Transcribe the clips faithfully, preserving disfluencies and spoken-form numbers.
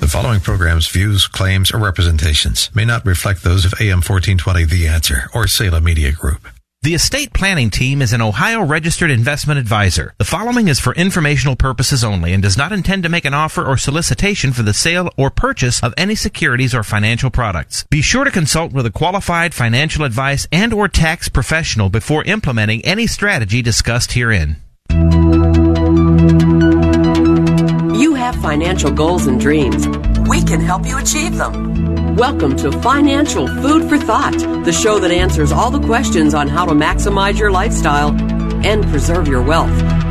The following program's views, claims, or representations may not reflect those of A M fourteen twenty The Answer or Salem Media Group. The estate planning team is an Ohio registered investment advisor. The following is for informational purposes only and does not intend to make an offer or solicitation for the sale or purchase of any securities or financial products. Be sure to consult with a qualified financial advice and or tax professional before implementing any strategy discussed herein. You have financial goals and dreams. We can help you achieve them. Welcome to Financial Food for Thought, the show that answers all the questions on how to maximize your lifestyle and preserve your wealth.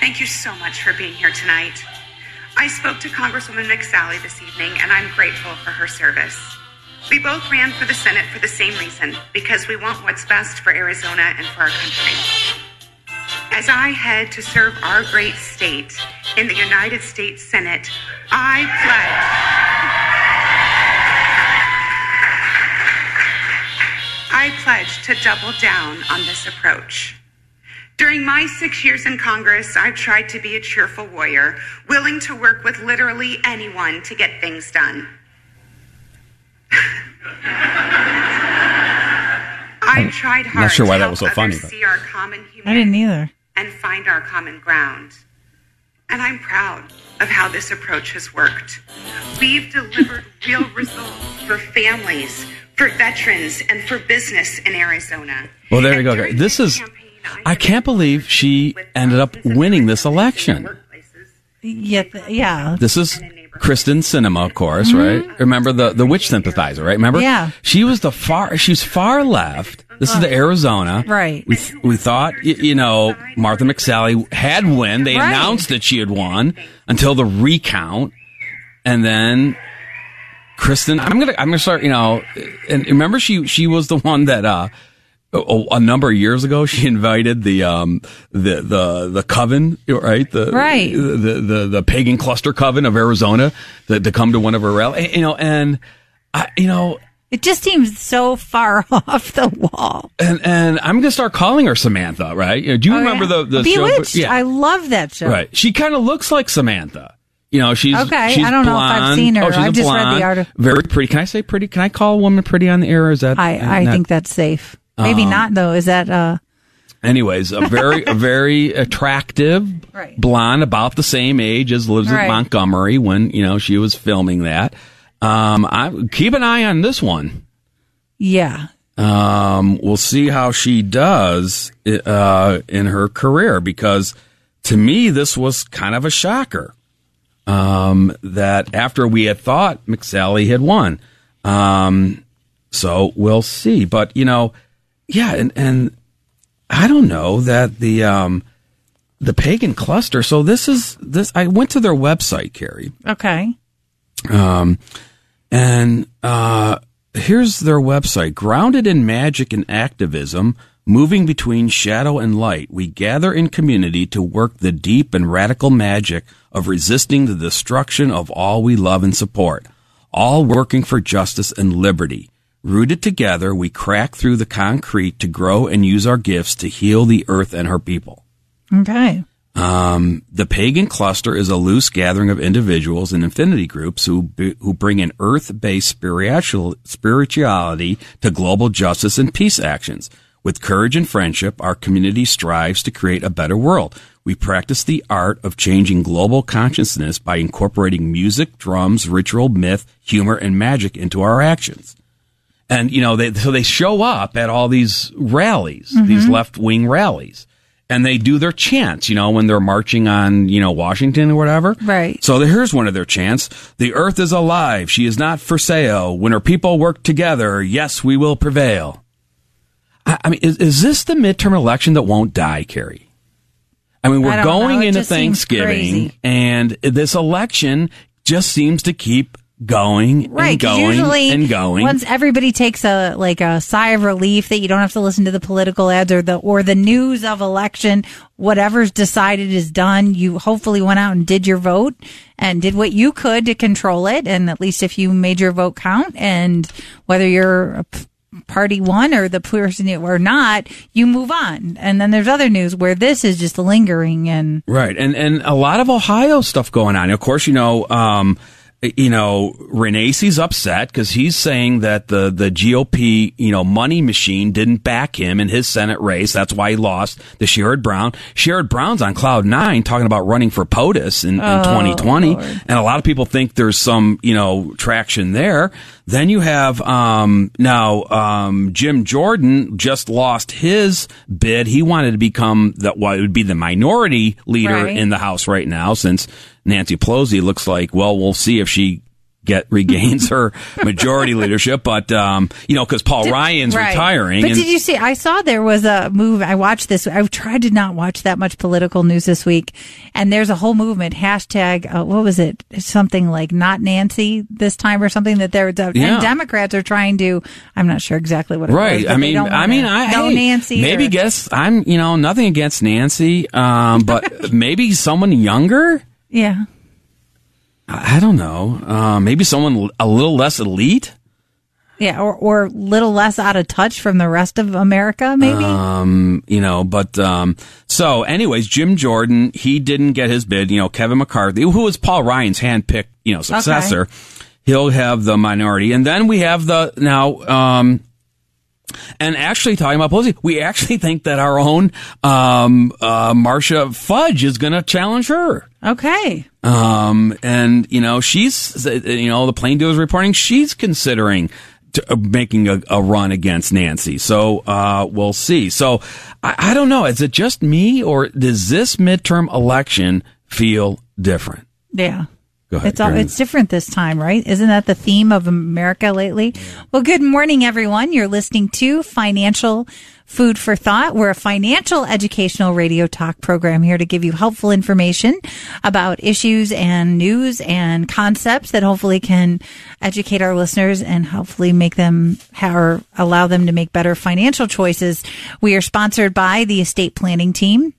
Thank you so much for being here tonight. I spoke to Congresswoman McSally this evening, and I'm grateful for her service. We both ran for the Senate for the same reason, because we want what's best for Arizona and for our country. As I head to serve our great state in the United States Senate, I pledge, I pledge to double down on this approach. During my six years in Congress, I've tried to be a cheerful warrior, willing to work with literally anyone to get things done. I've tried hard. I'm not sure why that was so funny. See our common humanity I didn't either. And find our common ground. And I'm proud of how this approach has worked. We've delivered real results for families, for veterans, and for business in Arizona. Well, there and we go. This is. I can't believe she ended up winning this election. Yeah, yeah. This is Kyrsten Sinema, of course, mm-hmm. right? Remember the, the witch sympathizer, right? Remember? Yeah. She was the far, she's far left. This oh. is the Arizona. Right. We, we thought, you know, Martha McSally had won. They right. announced that she had won until the recount. And then Kyrsten, I'm going to, I'm going to start, you know, and remember she, she was the one that, uh, A, a number of years ago, she invited the um the the the coven, right? The, right. The, the the the pagan cluster coven of Arizona to, to come to one of her rallies, you know. And I, you know, it just seems so far off the wall. And and I'm gonna start calling her Samantha, right? You know, do you oh, remember yeah. the the Bewitched. Show? Yeah. I love that show. Right. She kind of looks like Samantha. You know, she's okay. She's I don't blonde. know if I've seen her. Oh, she's I've just blonde, read the article. Very pretty. Can I say pretty? Can I call a woman pretty on the air? Is that? I I that, think that's safe. Maybe um, not, though. Is that... Uh... Anyways, a very a very attractive right. blonde, about the same age as lives right. in Montgomery when, you know, she was filming that. Um, I keep an eye on this one. Yeah. Um, we'll see how she does uh, in her career, because to me, this was kind of a shocker um, that after we had thought McSally had won. Um So we'll see. But, you know, yeah, and, and I don't know that the um, the pagan cluster. So this is this. I went to their website, Carrie. Okay. Um, and uh, here's their website. Grounded in magic and activism, moving between shadow and light, we gather in community to work the deep and radical magic of resisting the destruction of all we love and support, all working for justice and liberty. Rooted together, we crack through the concrete to grow and use our gifts to heal the earth and her people. Okay. Um, the pagan cluster is a loose gathering of individuals and affinity groups who who bring an earth-based spiritual spirituality to global justice and peace actions. With courage and friendship, our community strives to create a better world. We practice the art of changing global consciousness by incorporating music, drums, ritual, myth, humor, and magic into our actions. And, you know, they, so they show up at all these rallies, mm-hmm. these left-wing rallies, and they do their chants, you know, when they're marching on, you know, Washington or whatever. Right. So here's one of their chants. The earth is alive. She is not for sale. When her people work together, yes, we will prevail. I, I mean, is, is this the midterm election that won't die, Carrie? I mean, we're I going into Thanksgiving, and this election just seems to keep going and right, going usually and going. Once everybody takes a like a sigh of relief that you don't have to listen to the political ads or the or the news of election, whatever's decided is done. You hopefully went out and did your vote and did what you could to control it, and at least if you made your vote count, and whether you're a party one or the person or not, you move on. And then there's other news where this is just lingering and right and and a lot of Ohio stuff going on. Of course, you know, um you know, Renacci's upset because he's saying that the the G O P, you know, money machine didn't back him in his Senate race. That's why he lost the Sherrod Brown. Sherrod Brown's on cloud nine talking about running for POTUS in, oh, in twenty twenty, Lord. And a lot of people think there's some, you know, traction there. Then you have um now um Jim Jordan just lost his bid. He wanted to become that well, it would be the minority leader right. in the House right now, since Nancy Pelosi looks like, well, we'll see if she get regains her majority leadership. But um you know, because Paul did, Ryan's right. retiring. But and, did you see? I saw there was a move. I watched this. I tried to not watch that much political news this week. And there's a whole movement hashtag. Uh, what was it? Something like not Nancy this time or something that there. Uh, yeah. And Democrats are trying to. I'm not sure exactly what. It right. Was, I, mean, I mean. I mean. No hey, Nancy. Maybe or, guess. I'm. You know, nothing against Nancy. Um, but maybe someone younger. Yeah. I don't know. Uh, maybe someone a little less elite? Yeah, or or little less out of touch from the rest of America, maybe? Um, you know, but, um, so anyways, Jim Jordan, he didn't get his bid. You know, Kevin McCarthy, who was Paul Ryan's handpicked, you know, successor, okay. He'll have the minority. And then we have the, now, um, and actually talking about Pelosi, we actually think that our own um, uh, Marsha Fudge is going to challenge her. Okay. Um, and, you know, she's, you know, the Plaindoers reporting she's considering to, uh, making a, a run against Nancy. So uh, we'll see. So I, I don't know. Is it just me, or does this midterm election feel different? Yeah. Ahead, it's all, it's different this time, right? Isn't that the theme of America lately? Well, good morning, everyone. You're listening to Financial Food for Thought. We're a financial educational radio talk program here to give you helpful information about issues and news and concepts that hopefully can educate our listeners and hopefully make them or allow them to make better financial choices. We are sponsored by the Estate Planning Team.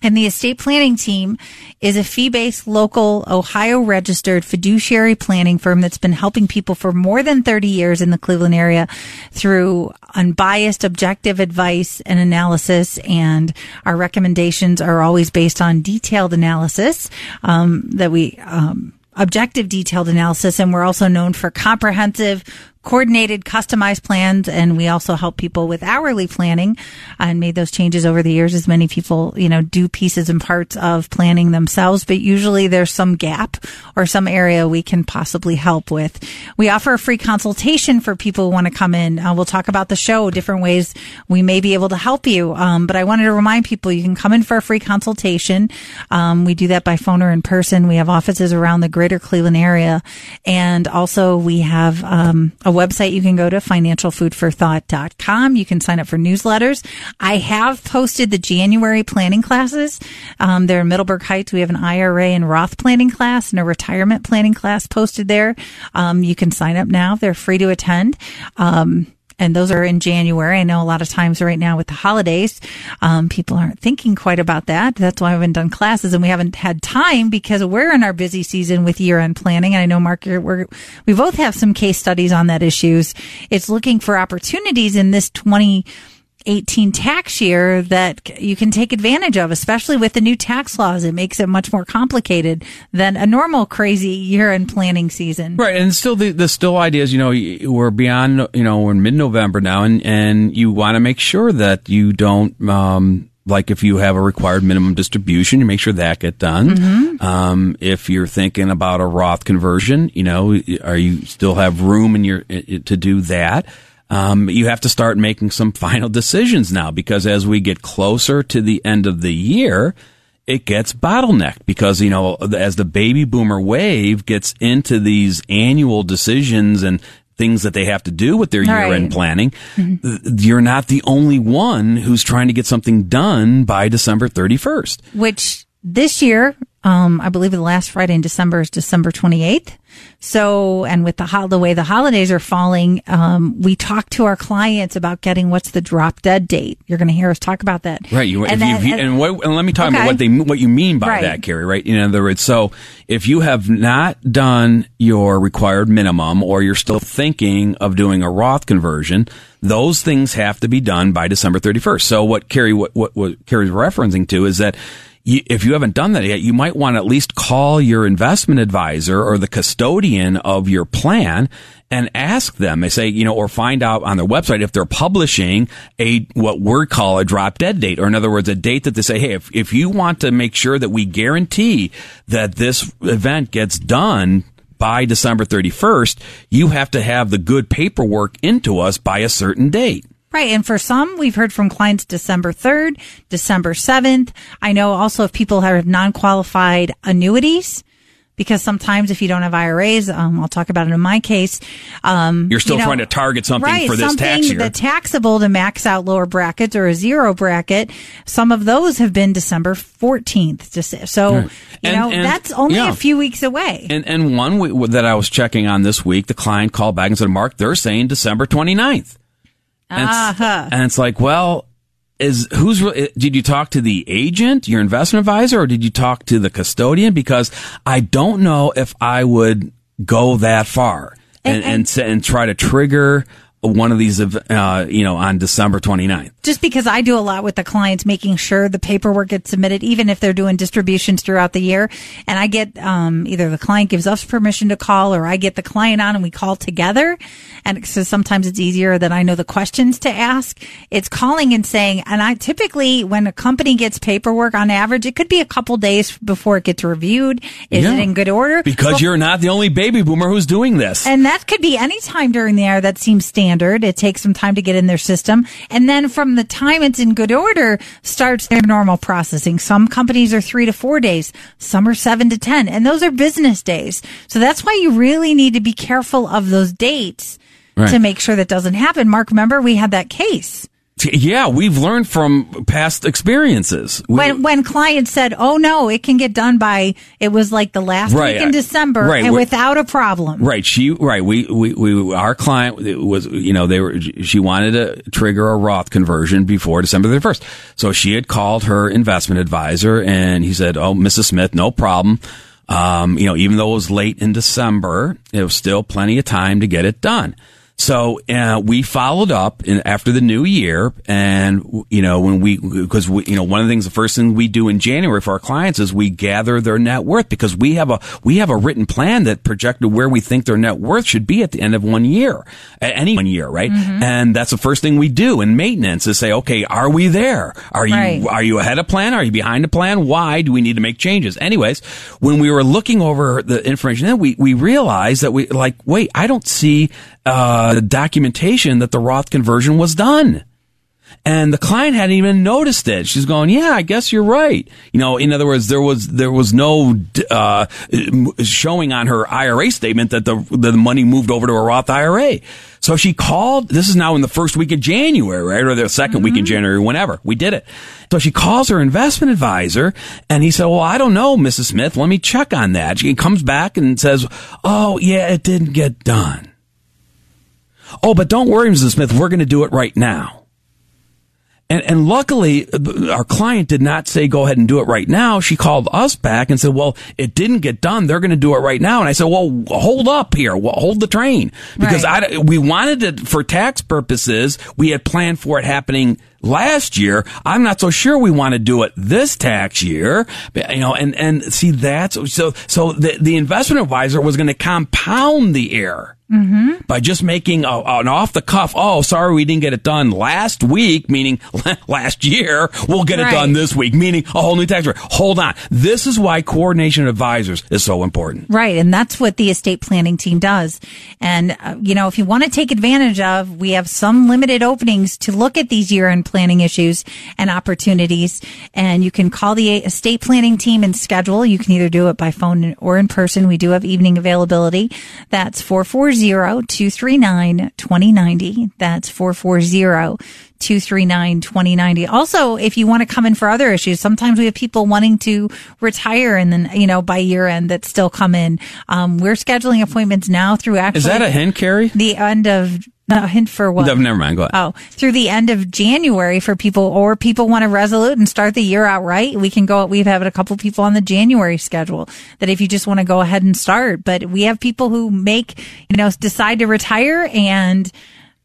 And the estate planning team is a fee-based, local, Ohio-registered fiduciary planning firm that's been helping people for more than thirty years in the Cleveland area through unbiased, objective advice and analysis. And our recommendations are always based on detailed analysis, um, that we, um, objective, detailed analysis. And we're also known for comprehensive, coordinated, customized plans, and we also help people with hourly planning and made those changes over the years, as many people, you know, do pieces and parts of planning themselves, but usually there's some gap or some area we can possibly help with. We offer a free consultation for people who want to come in. Uh, we'll talk about the show, different ways we may be able to help you, um, but I wanted to remind people you can come in for a free consultation. Um, we do that by phone or in person. We have offices around the greater Cleveland area, and also we have um, a website you can go to, Financial Food For Thought dot com. You can sign up for newsletters. I have posted the January planning classes. Um, they're in Middleburg Heights. We have an I R A and Roth planning class and a retirement planning class posted there. Um, you can sign up now. They're free to attend. Um, And those are in January. I know a lot of times right now with the holidays, um, people aren't thinking quite about that. That's why we haven't done classes, and we haven't had time because we're in our busy season with year-end planning. And I know, Mark, we're, we both have some case studies on that issues. It's looking for opportunities in this twenty eighteen tax year that you can take advantage of, especially with the new tax laws. It makes it much more complicated than a normal crazy year-end planning season. Right, and still the, the still ideas, you know, we're beyond, you know, we're in mid-November now, and, and you want to make sure that you don't, um, like if you have a required minimum distribution, you make sure that get done. Mm-hmm. Um, if you're thinking about a Roth conversion, you know, are you still have room in your to do that? Um, you have to start making some final decisions now, because as we get closer to the end of the year, it gets bottlenecked because, you know, as the baby boomer wave gets into these annual decisions and things that they have to do with their year-end right. planning, mm-hmm. you're not the only one who's trying to get something done by December thirty-first. Which this year, um, I believe the last Friday in December is December twenty-eighth. So, and with the, ho- the way the holidays are falling, um, we talk to our clients about getting what's the drop dead date. You're going to hear us talk about that, right? You, and, if that, you, and, and, what, and let me talk okay. about what they what you mean by right. that, Carrie. Right? In other words, so if you have not done your required minimum, or you're still thinking of doing a Roth conversion, those things have to be done by December thirty-first. So, what Carrie what what, what Carrie's referencing to is that, if you haven't done that yet, you might want to at least call your investment advisor or the custodian of your plan and ask them. They say, you know, or find out on their website if they're publishing a, what we call a drop dead date, or in other words, a date that they say, hey, if, if you want to make sure that we guarantee that this event gets done by December thirty-first, you have to have the good paperwork into us by a certain date. Right. And for some, we've heard from clients December third, December seventh. I know also if people have non-qualified annuities, because sometimes if you don't have I R As, um, I'll talk about it in my case. Um, You're still you know, trying to target something right, for this something tax year. Right, something taxable to max out lower brackets or a zero bracket. Some of those have been December fourteenth. So, right. you and, know, and, that's only yeah. a few weeks away. And and one we, that I was checking on this week, the client called back and said, Mark, they're saying December twenty-ninth. And, uh-huh. it's, and it's like, well, is who's did you talk to the agent, your investment advisor, or did you talk to the custodian? Because I don't know if I would go that far and and, and, and try to trigger one of these, uh, you know, on December twenty-ninth. Just because I do a lot with the clients, making sure the paperwork gets submitted, even if they're doing distributions throughout the year. And I get, um, either the client gives us permission to call, or I get the client on and we call together. And so sometimes it's easier that I know the questions to ask. It's calling and saying, and I typically, when a company gets paperwork on average, it could be a couple days before it gets reviewed. Is yeah. it in good order? Because well, you're not the only baby boomer who's doing this. And that could be any time during the year that seems standard. It takes some time to get in their system. And then from the time it's in good order starts their normal processing. Some companies are three to four days. Some are seven to ten. And those are business days. So that's why you really need to be careful of those dates right. to make sure that doesn't happen. Mark, remember we had that case. Yeah, we've learned from past experiences. We, when when clients said, oh, no, it can get done by, it was like the last right, week in December, right, and without a problem. Right. She, right. We, we, we, our client was, you know, they were, she wanted to trigger a Roth conversion before December thirty-first. So she had called her investment advisor and he said, oh, Missus Smith, no problem. Um, you know, even though it was late in December, it was still plenty of time to get it done. So uh, we followed up in, after the new year, and you know when we because we, you know one of the things the first thing we do in January for our clients is we gather their net worth, because we have a we have a written plan that projected where we think their net worth should be at the end of one year, at any one year, right? Mm-hmm. And that's the first thing we do in maintenance is say, okay, are we there? Are you right. are you ahead of plan? Are you behind the plan? Why do we need to make changes? Anyways, when we were looking over the information, then we we realized that we like wait, I don't see. Uh, the documentation that the Roth conversion was done. And the client hadn't even noticed it. She's going, yeah, I guess you're right. You know, in other words, there was there was no uh, showing on her I R A statement that the, the money moved over to a Roth I R A. So she called. This is now in the first week of January, right? Or the second mm-hmm. week in January, whenever. We did it. So she calls her investment advisor, and he said, well, I don't know, Missus Smith. Let me check on that. She comes back and says, oh, yeah, it didn't get done. Oh, but don't worry, Missus Smith, we're going to do it right now. And and luckily, our client did not say, go ahead and do it right now. She called us back and said, well, it didn't get done. They're going to do it right now. And I said, well, hold up here. Well, hold the train. Because right. I, we wanted it for tax purposes. We had planned for it happening last year. I'm not so sure we want to do it this tax year. You know, and, and see, that's so, so the, the investment advisor was going to compound the error. mm-hmm. by just making a, an off-the-cuff, oh, sorry we didn't get it done last week, meaning last year, we'll get right. it done this week, meaning a whole new tax rate. Hold on. This is why coordination of advisors is so important. Right, and that's what the estate planning team does. And, uh, you know, if you want to take advantage of, we have some limited openings to look at these year-end planning issues and opportunities, and you can call the estate planning team and schedule. You can either do it by phone or in person. We do have evening availability. That's four four zero, two three nine, two zero nine zero. That's four four zero, two three nine, two zero nine zero. Also, if you want to come in for other issues, sometimes we have people wanting to retire and then, you know, by year end that still come in. Um, we're scheduling appointments now through actually. Is that a hint, Carrie? The end of. No, hint for what? No, never mind. Go ahead. Oh, through the end of January for people, or people want to resolute and start the year outright. We can go, we've had a couple people on the January schedule that if you just want to go ahead and start, but we have people who make, you know, decide to retire and,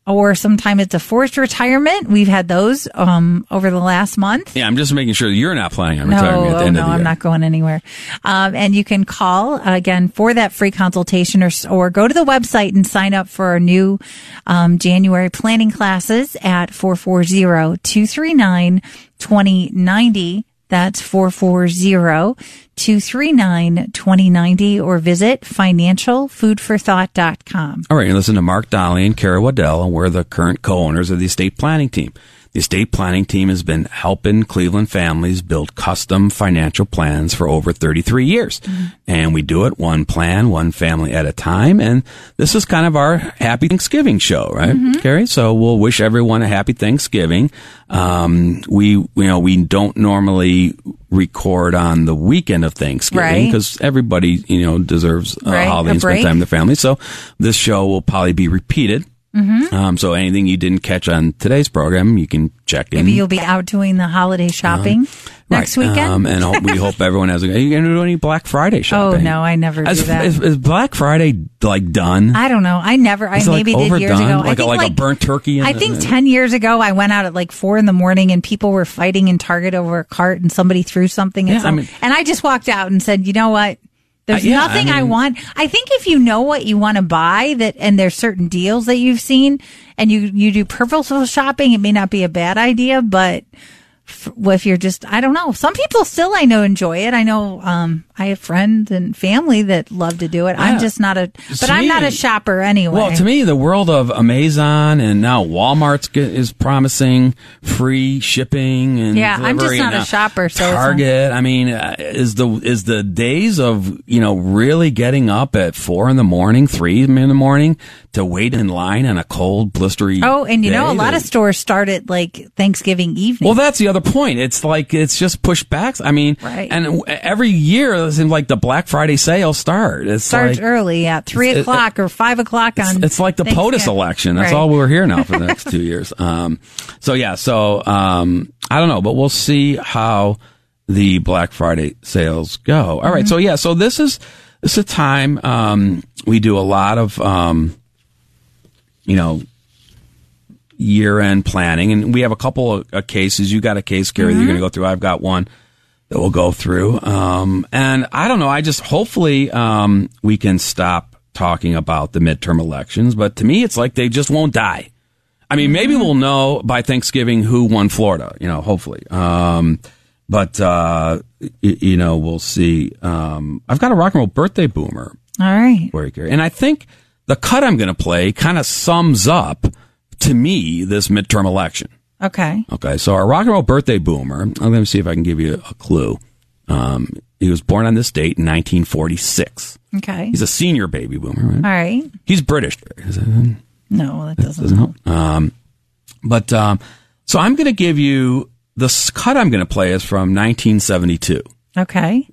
or sometimes it's a forced retirement. We've had those, um, over the last month. Yeah, I'm just making sure that you're not planning on retiring no, at the oh, end no, of the year. No, no, I'm not going anywhere. Um, and you can call, again, for that free consultation or, or go to the website and sign up for our new, um, January planning classes at four four zero, two three nine, two zero nine zero. That's four four zero, two three nine, two zero nine zero or visit Financial Food For Thought dot com. All right, and listen to Mark Dolly and Kara Waddell, and we're the current co-owners of the estate planning team. The estate planning team has been helping Cleveland families build custom financial plans for over thirty-three years. Mm-hmm. And we do it one plan, one family at a time. And this is kind of our Happy Thanksgiving show, right, mm-hmm. Carrie? So we'll wish everyone a Happy Thanksgiving. Um, we, you know, we don't normally record on the weekend of Thanksgiving because right. everybody, you know, deserves a right. holiday a and spend time with their family. So this show will probably be repeated. Mm-hmm. Um, so anything you didn't catch on today's program, you can check in. Maybe you'll be out doing the holiday shopping um, next right. weekend. Um, and hope, we hope everyone has a good. Are you going to do any Black Friday shopping? Oh, no, I never As, do that. Is, is Black Friday, like, done? I don't know. I never. Is I like maybe overdone? Did years ago. Like, I think, like, like a burnt turkey? In I think the, ten years ago, I went out at, like, four in the morning, and people were fighting in Target over a cart, and somebody threw something at yeah, someone. I mean, and I just walked out and said, you know what? There's uh, yeah, nothing I, mean, I want. I think if you know what you want to buy, that, and there's certain deals that you've seen, and you, you do purposeful shopping, it may not be a bad idea, but f- if you're just, I don't know. Some people still, I know, enjoy it. I know, um, I have friends and family that love to do it. Yeah. I'm just not a, but to I'm me, not a shopper anyway. Well, to me, the world of Amazon and now Walmart's get, is promising free shipping and yeah, delivery. I'm just not a shopper. So Target. I mean, is the is the days of, you know, really getting up at four in the morning, three in the morning to wait in line on a cold, blistery. Oh, and you know, a lot that, of stores start at like Thanksgiving evening. Well, that's the other point. It's like it's just pushbacks. I mean, right. and every year. It seems like the Black Friday sale start. It starts like, early, yeah, three it, o'clock it, or five o'clock on. It's, it's like the POTUS election. That's right. all we're here now for the next two years. Um, so yeah, so um, I don't know, but we'll see how the Black Friday sales go. All right, mm-hmm. so yeah, so this is this is a time um, we do a lot of um, you know. year end planning, and we have a couple of uh, cases. You got a case, Carrie, mm-hmm. that you're going to go through. I've got one. That we'll go through. Um, and I don't know. I just hopefully um, we can stop talking about the midterm elections. But to me, it's like they just won't die. I mean, maybe we'll know by Thanksgiving who won Florida, you know, hopefully. Um, but, uh, y- you know, we'll see. Um, I've got a rock and roll birthday boomer. All right. And I think the cut I'm going to play kind of sums up to me this midterm election. Okay. Okay. So our rock and roll birthday boomer. Let me see if I can give you a clue. Um, he was born on this date in nineteen forty-six. Okay. He's a senior baby boomer, right? All right. He's British. That, no, that doesn't, doesn't help. Um, but um, so I'm going to give you the cut. I'm going to play is from nineteen seventy-two. Okay.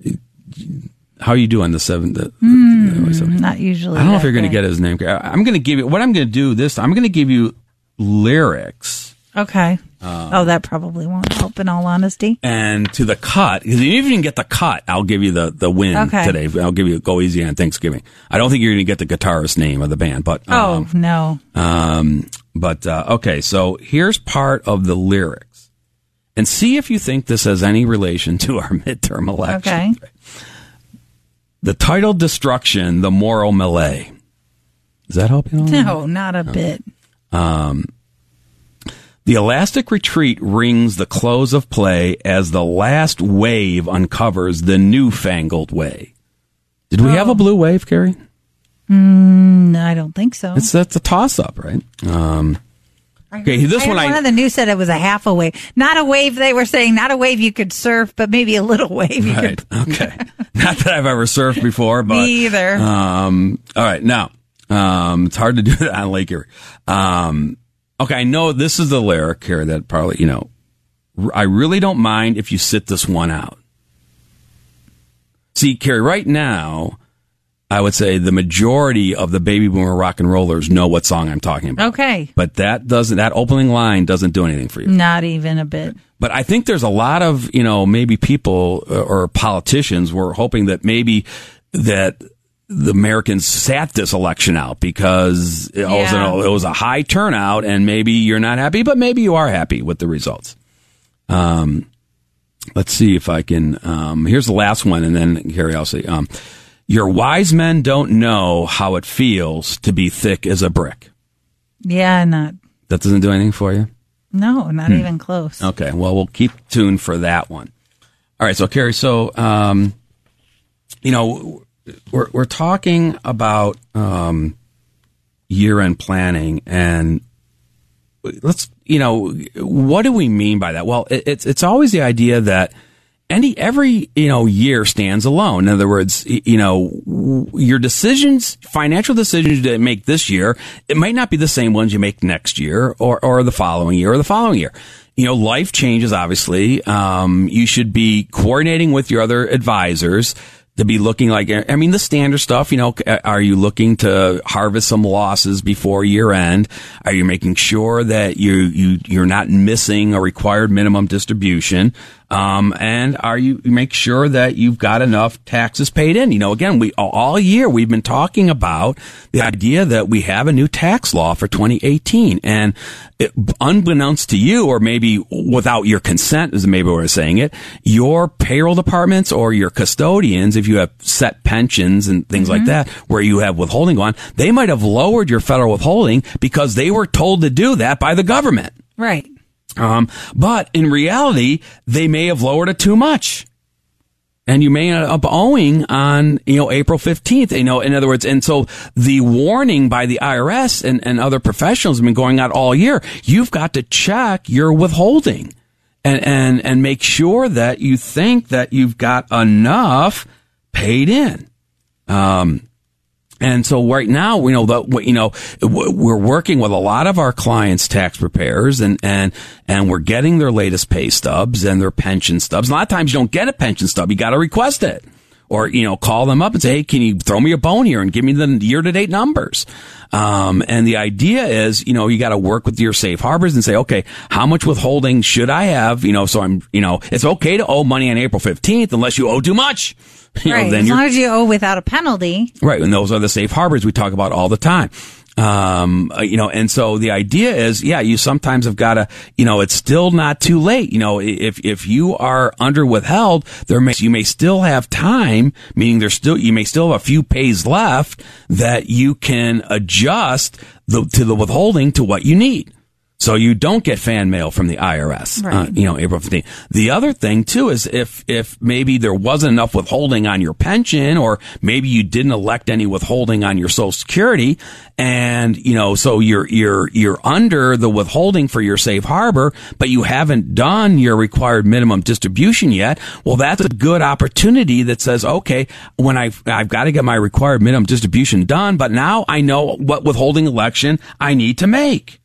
How are you doing the seven? The, mm, the, so, not usually. I don't know if you're going to get his name. I'm going to give you what I'm going to do. This I'm going to give you lyrics. Okay. Um, oh, that probably won't help in all honesty. And to the cut, because even if you can get the cut, I'll give you the, the win okay. today. I'll give you go easy on Thanksgiving. I don't think you're going to get the guitarist name of the band, but. Um, oh, no. Um, but, uh, okay. So here's part of the lyrics and see if you think this has any relation to our midterm election. Okay. The title destruction, the moral melee. Does that help you at all? No, not a no. bit. Um, the elastic retreat rings the close of play as the last wave uncovers the newfangled way. Did we oh. have a blue wave, Carrie? Mm, I don't think so. It's that's a toss-up, right? Um, okay, this I one. I, one of the news said it was a half a wave, not a wave. They were saying not a wave you could surf, but maybe a little wave. You right. Could... okay. Not that I've ever surfed before, but me either. Um, all right. Now, um, it's hard to do that on Lake Erie. Um, okay, I know this is the lyric here that probably you know. I really don't mind if you sit this one out. See, Carrie, right now, I would say the majority of the baby boomer rock and rollers know what song I'm talking about. Okay. But that doesn't, that opening line doesn't do anything for you. Not even a bit. But I think there's a lot of, you know, maybe people or politicians were hoping that maybe that the Americans sat this election out because it, yeah. was, an, it was a high turnout and maybe you're not happy, but maybe you are happy with the results. Um, Let's see if I can. Um, here's the last one, and then Carrie, I'll see. Um, Your wise men don't know how it feels to be thick as a brick. Yeah, not. That doesn't do anything for you? No, not hmm. even close. Okay, well, we'll keep tuned for that one. All right, so Carrie, so, um, you know, we're, we're talking about um, year-end planning, and let's, you know, what do we mean by that? Well, it, it's it's always the idea that any every, you know, year stands alone. In other words, you know, your decisions, financial decisions that you make this year, it might not be the same ones you make next year or, or the following year or the following year. You know, life changes, obviously. Um, you should be coordinating with your other advisors to be looking like, I mean, the standard stuff, you know, are you looking to harvest some losses before year end? Are you making sure that you, you, you're not missing a required minimum distribution? Um, and are you make sure that you've got enough taxes paid in? You know, again, we all year we've been talking about the idea that we have a new tax law for twenty eighteen, and it, unbeknownst to you, or maybe without your consent, is maybe we're saying it, your payroll departments or your custodians, if you have set pensions and things mm-hmm. like that, where you have withholding on, they might have lowered your federal withholding because they were told to do that by the government. Right. Um, but in reality, they may have lowered it too much. And you may end up owing on, you know, April fifteenth, you know, in other words. And so the warning by the I R S and, and other professionals have been going out all year. You've got to check your withholding and, and, and make sure that you think that you've got enough paid in. Um, And so right now, we know that, you know, we're working with a lot of our clients' tax preparers and, and, and we're getting their latest pay stubs and their pension stubs. A lot of times you don't get a pension stub. You got to request it or, you know, call them up and say, hey, can you throw me a bone here and give me the year to date numbers? Um, and the idea is, you know, you got to work with your safe harbors and say, okay, how much withholding should I have? You know, so I'm, you know, it's okay to owe money on April fifteenth unless you owe too much. You right, know, then as long as you owe without a penalty. Right, and those are the safe harbors we talk about all the time. Um, you know, and so the idea is, yeah, you sometimes have got to, you know, it's still not too late. You know, if, if you are under withheld, there may, you may still have time, meaning there's still, you may still have a few pays left that you can adjust the, to the withholding to what you need. So you don't get fan mail from the I R S, right. uh, you know, April fifteenth. The other thing, too, is if if maybe there wasn't enough withholding on your pension or maybe you didn't elect any withholding on your Social Security. And, you know, so you're you're you're under the withholding for your safe harbor, but you haven't done your required minimum distribution yet. Well, that's a good opportunity that says, OK, when I've, I've got to get my required minimum distribution done. But now I know what withholding election I need to make.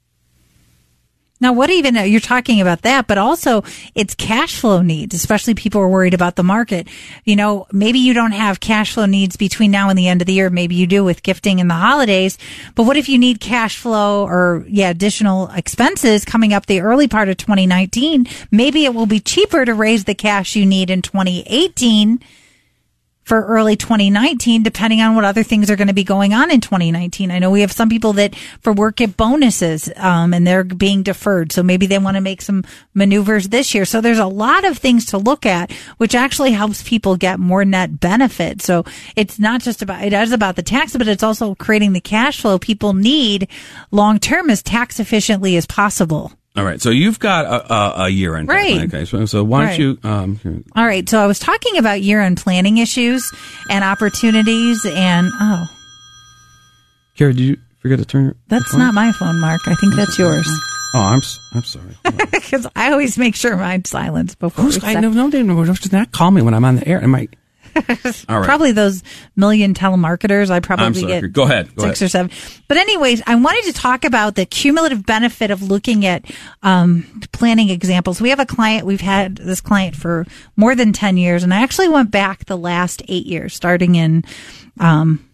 Now, what even, you're talking about that, but also it's cash flow needs, especially people are worried about the market. You know, maybe you don't have cash flow needs between now and the end of the year. Maybe you do with gifting and the holidays. But what if you need cash flow or, yeah, additional expenses coming up the early part of twenty nineteen? Maybe it will be cheaper to raise the cash you need in twenty eighteen for early twenty nineteen, depending on what other things are going to be going on in twenty nineteen. I know we have some people that for work get bonuses, um, and they're being deferred. So maybe they want to make some maneuvers this year. So there's a lot of things to look at, which actually helps people get more net benefit. So it's not just about, it is about the tax, but it's also creating the cash flow people need long term as tax efficiently as possible. All right, so you've got a, a, a year-end plan. Right. Okay, so, so why don't right. you... Um, All right, so I was talking about year-end planning issues and opportunities and... Oh. Kara, did you forget to turn your... That's your not my phone, Mark. I think that's, that's yours. Oh, I'm I'm sorry. Because I always make sure mine's silenced before Who's, I no, no, no, just not call me when I'm on the air. Am I... All right. Probably those million telemarketers. I probably get Go ahead. Go six ahead. or seven. But anyways, I wanted to talk about the cumulative benefit of looking at um, planning examples. We have a client, we've had this client for more than ten years, and I actually went back the last eight years, starting in, um,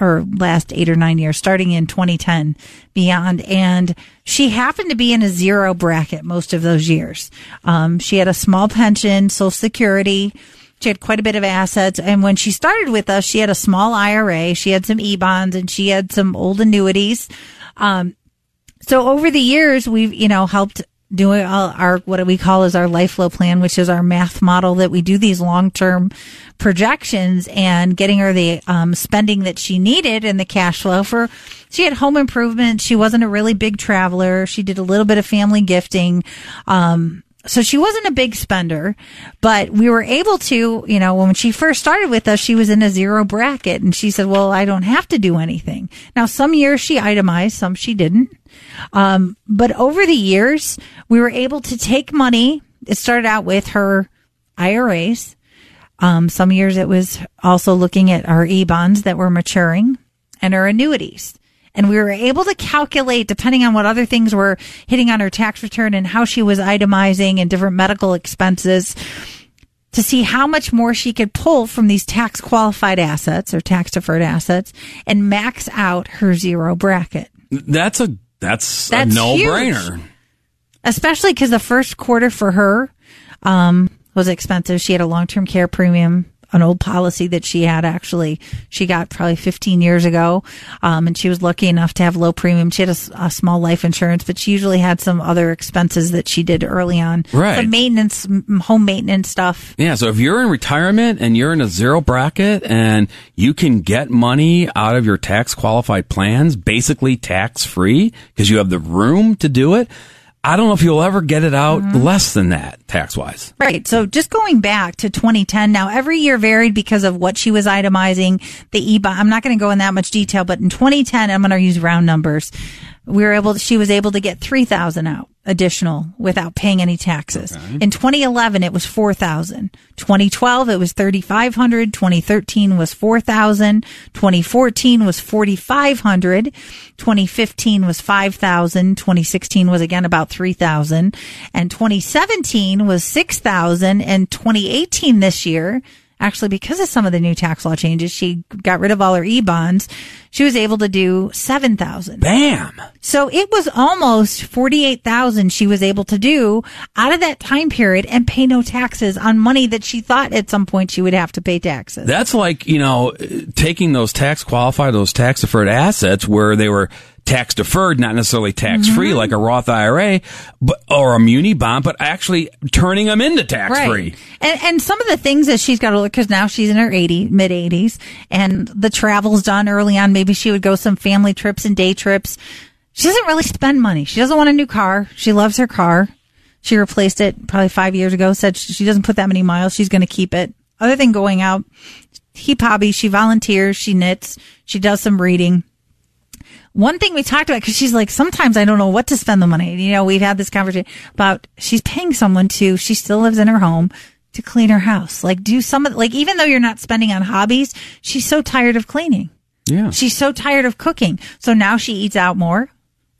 or last eight or nine years, starting in twenty ten beyond. And she happened to be in a zero bracket most of those years. Um, she had a small pension, Social Security. She had quite a bit of assets, and when she started with us, she had a small I R A, she had some E-bonds, and she had some old annuities. Um, so over the years, we've, you know, helped do our, what we call is our life flow plan, which is our math model that we do these long-term projections and getting her the um, spending that she needed and the cash flow for. She had home improvement. She wasn't a really big traveler. She did a little bit of family gifting. Um, So she wasn't a big spender, but we were able to, you know, when she first started with us, she was in a zero bracket, and she said, well, I don't have to do anything. Now, some years she itemized, some she didn't. Um, but over the years, we were able to take money. It started out with her I R As. Um, some years it was also looking at our E-bonds that were maturing and our annuities. And we were able to calculate, depending on what other things were hitting on her tax return and how she was itemizing and different medical expenses, to see how much more she could pull from these tax qualified assets or tax deferred assets and max out her zero bracket. That's a that's, that's a no brainer. Especially because the first quarter for her um, was expensive. She had a long term care premium. An old policy that she had actually, she got probably fifteen years ago. Um, and she was lucky enough to have low premium. She had a, a small life insurance, but she usually had some other expenses that she did early on. Right. Some maintenance, home maintenance stuff. Yeah. So if you're in retirement and you're in a zero bracket and you can get money out of your tax qualified plans, basically tax free, because you have the room to do it. I don't know if you'll ever get it out mm-hmm. less than that tax-wise. Right. So just going back to twenty ten, now every year varied because of what she was itemizing, the E-bond. I'm not going to go in that much detail, but in twenty ten, I'm going to use round numbers. We were able to, she was able to get three thousand out additional without paying any taxes. Okay. In twenty eleven, it was four thousand. twenty twelve, it was thirty-five hundred. twenty thirteen was four thousand. twenty fourteen was forty-five hundred. twenty fifteen was five thousand. twenty sixteen was again about three thousand. And twenty seventeen was six thousand. And twenty eighteen this year, actually, because of some of the new tax law changes, she got rid of all her E-bonds. She was able to do seven thousand. Bam! So it was almost forty-eight thousand she was able to do out of that time period and pay no taxes on money that she thought at some point she would have to pay taxes. That's like, you know, taking those tax qualified, those tax deferred assets where they were tax deferred, not necessarily tax free, mm-hmm. like a Roth I R A, but or a muni bond, but actually turning them into tax free. Right. And, and some of the things that she's got to look, because now she's in her eighty, mid eighties, and the travel's done early on. Maybe she would go some family trips and day trips. She doesn't really spend money. She doesn't want a new car. She loves her car. She replaced it probably five years ago. Said she doesn't put that many miles. She's going to keep it. Other than going out, heap hobby. She volunteers. She knits. She does some reading. One thing we talked about, because she's like, sometimes I don't know what to spend the money. You know, we've had this conversation about she's paying someone to, she still lives in her home, to clean her house. Like, do some of, like, even though you're not spending on hobbies, she's so tired of cleaning. Yeah. She's so tired of cooking. So now she eats out more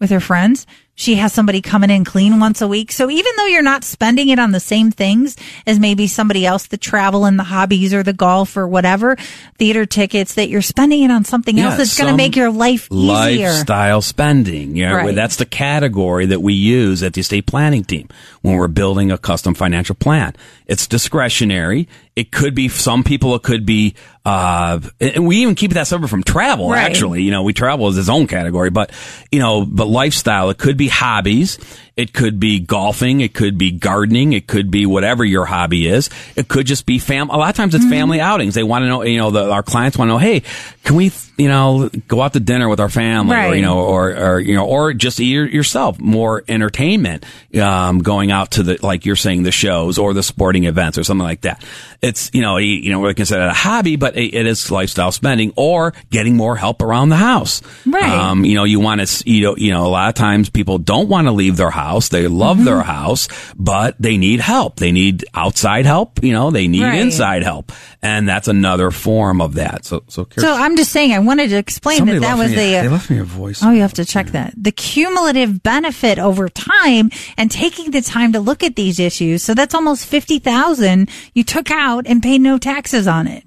with her friends. She has somebody coming in clean once a week. So even though you're not spending it on the same things as maybe somebody else, the travel and the hobbies or the golf or whatever, theater tickets, that you're spending it on something yeah, else that's some going to make your life easier. Lifestyle spending. Yeah, right. That's the category that we use at the estate planning team when we're building a custom financial plan. It's discretionary. It could be some people, it could be, uh, and we even keep that separate from travel, right. actually. You know, we travel as its own category, but, you know, but lifestyle, it could be hobbies, it could be golfing, it could be gardening, it could be whatever your hobby is. It could just be fam, a lot of times it's mm-hmm. family outings. They want to know, you know, the, our clients want to know, hey, can we, you know, go out to dinner with our family right. or, you know, or, or, you know, or just eat yourself, more entertainment, um, going out to the, like you're saying, the shows or the sporting events or something like that. It's, you know, you know, we consider it a hobby, but it is lifestyle spending or getting more help around the house. Right. Um, you know, you want to, you know, you know, a lot of times people don't want to leave their house. They love mm-hmm. their house, but they need help. They need outside help. You know, they need right. inside help. And that's another form of that. So, so, so I'm just saying, I wanted to explain Somebody that that was me, the, they left me a voice. Oh, you have to check yeah. that. The cumulative benefit over time and taking the time to look at these issues. So that's almost fifty thousand you took out and pay no taxes on it.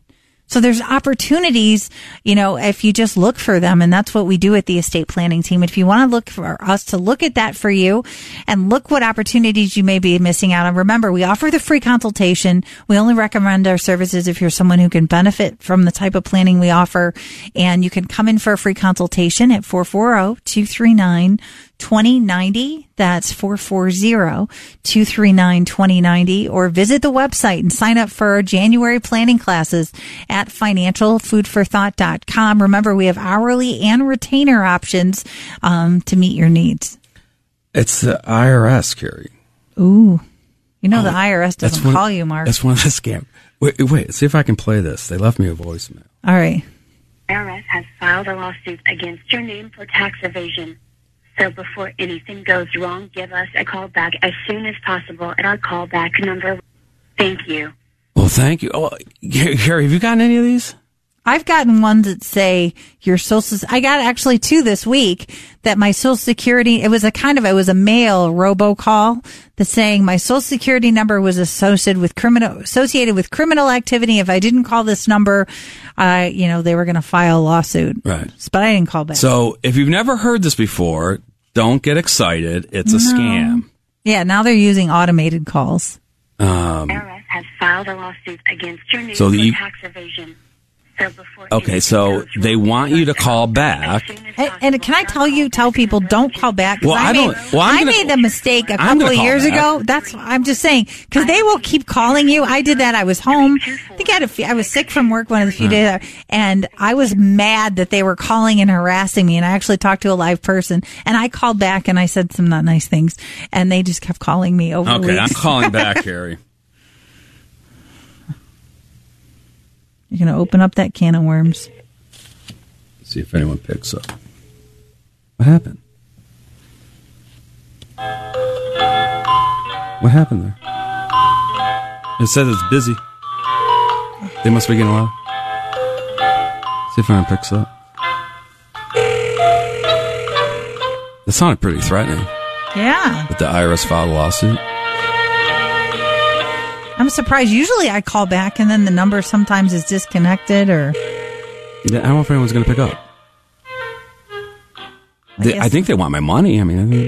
So there's opportunities, you know, if you just look for them. And that's what we do at the estate planning team. If you want to look for us to look at that for you and look what opportunities you may be missing out on. Remember, we offer the free consultation. We only recommend our services if you're someone who can benefit from the type of planning we offer. And you can come in for a free consultation at four four zero, two three nine, two zero nine zero. That's four four zero, two three nine, two zero nine zero, or visit the website and sign up for our January planning classes at financial food for thought dot com. Remember, we have hourly and retainer options um, to meet your needs. It's the I R S, Carrie. Ooh. You know, oh, the I R S doesn't one, call you, Mark. That's one of the scams. Wait, wait, see if I can play this. They left me a voicemail. All right. I R S has filed a lawsuit against your name for tax evasion. So before anything goes wrong, give us a call back as soon as possible at our callback number. Thank you. Well, thank you. Oh, Carrie, have you gotten any of these? I've gotten ones that say your social. I got actually two this week that my social security. It was a kind of it was a mail robocall that's saying my social security number was associated with criminal associated with criminal activity. If I didn't call this number, I uh, you know they were going to file a lawsuit. Right, but I didn't call back. So if you've never heard this before, don't get excited. It's no. a scam. Yeah, now they're using automated calls. Um, I R S has filed a lawsuit against your name so for tax evasion. So okay, so they want you to call back. And, and can I tell you, tell people don't call back? Well, I, I don't. Made, well, I gonna, made the mistake a couple of years back. ago. That's I'm just saying because they will keep calling you. I did that. I was home. I think I, had a few, I was sick from work one of the few days, and I was mad that they were calling and harassing me. And I actually talked to a live person, and I called back and I said some not nice things, and they just kept calling me over. Okay, I'm calling back, Carrie. You're going to open up that can of worms. Let's see if anyone picks up. What happened? What happened there? It says it's busy. They must be getting a lot. See if anyone picks up. It sounded pretty threatening. Yeah. But the I R S filed a lawsuit. I'm surprised. Usually I call back and then the number sometimes is disconnected or... Yeah, I don't know if anyone's going to pick up. I, they, I think they want my money. I mean, I mean...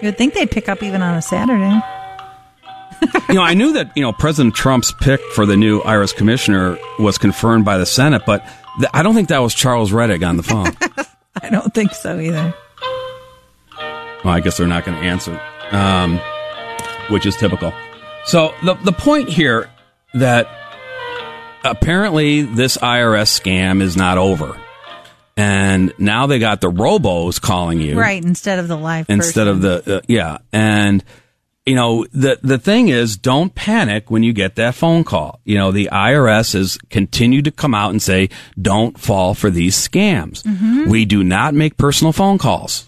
You would think they'd pick up even on a Saturday. You know, I knew that, you know, President Trump's pick for the new I R S commissioner was confirmed by the Senate, but th- I don't think that was Charles Reddick on the phone. I don't think so either. Well, I guess they're not going to answer, um, which is typical. So the the point here that apparently this I R S scam is not over. And now they got the robos calling you. Right, instead of the live Instead person. of the, uh, yeah. And, you know, the, the thing is, don't panic when you get that phone call. You know, the I R S has continued to come out and say, don't fall for these scams. Mm-hmm. We do not make personal phone calls.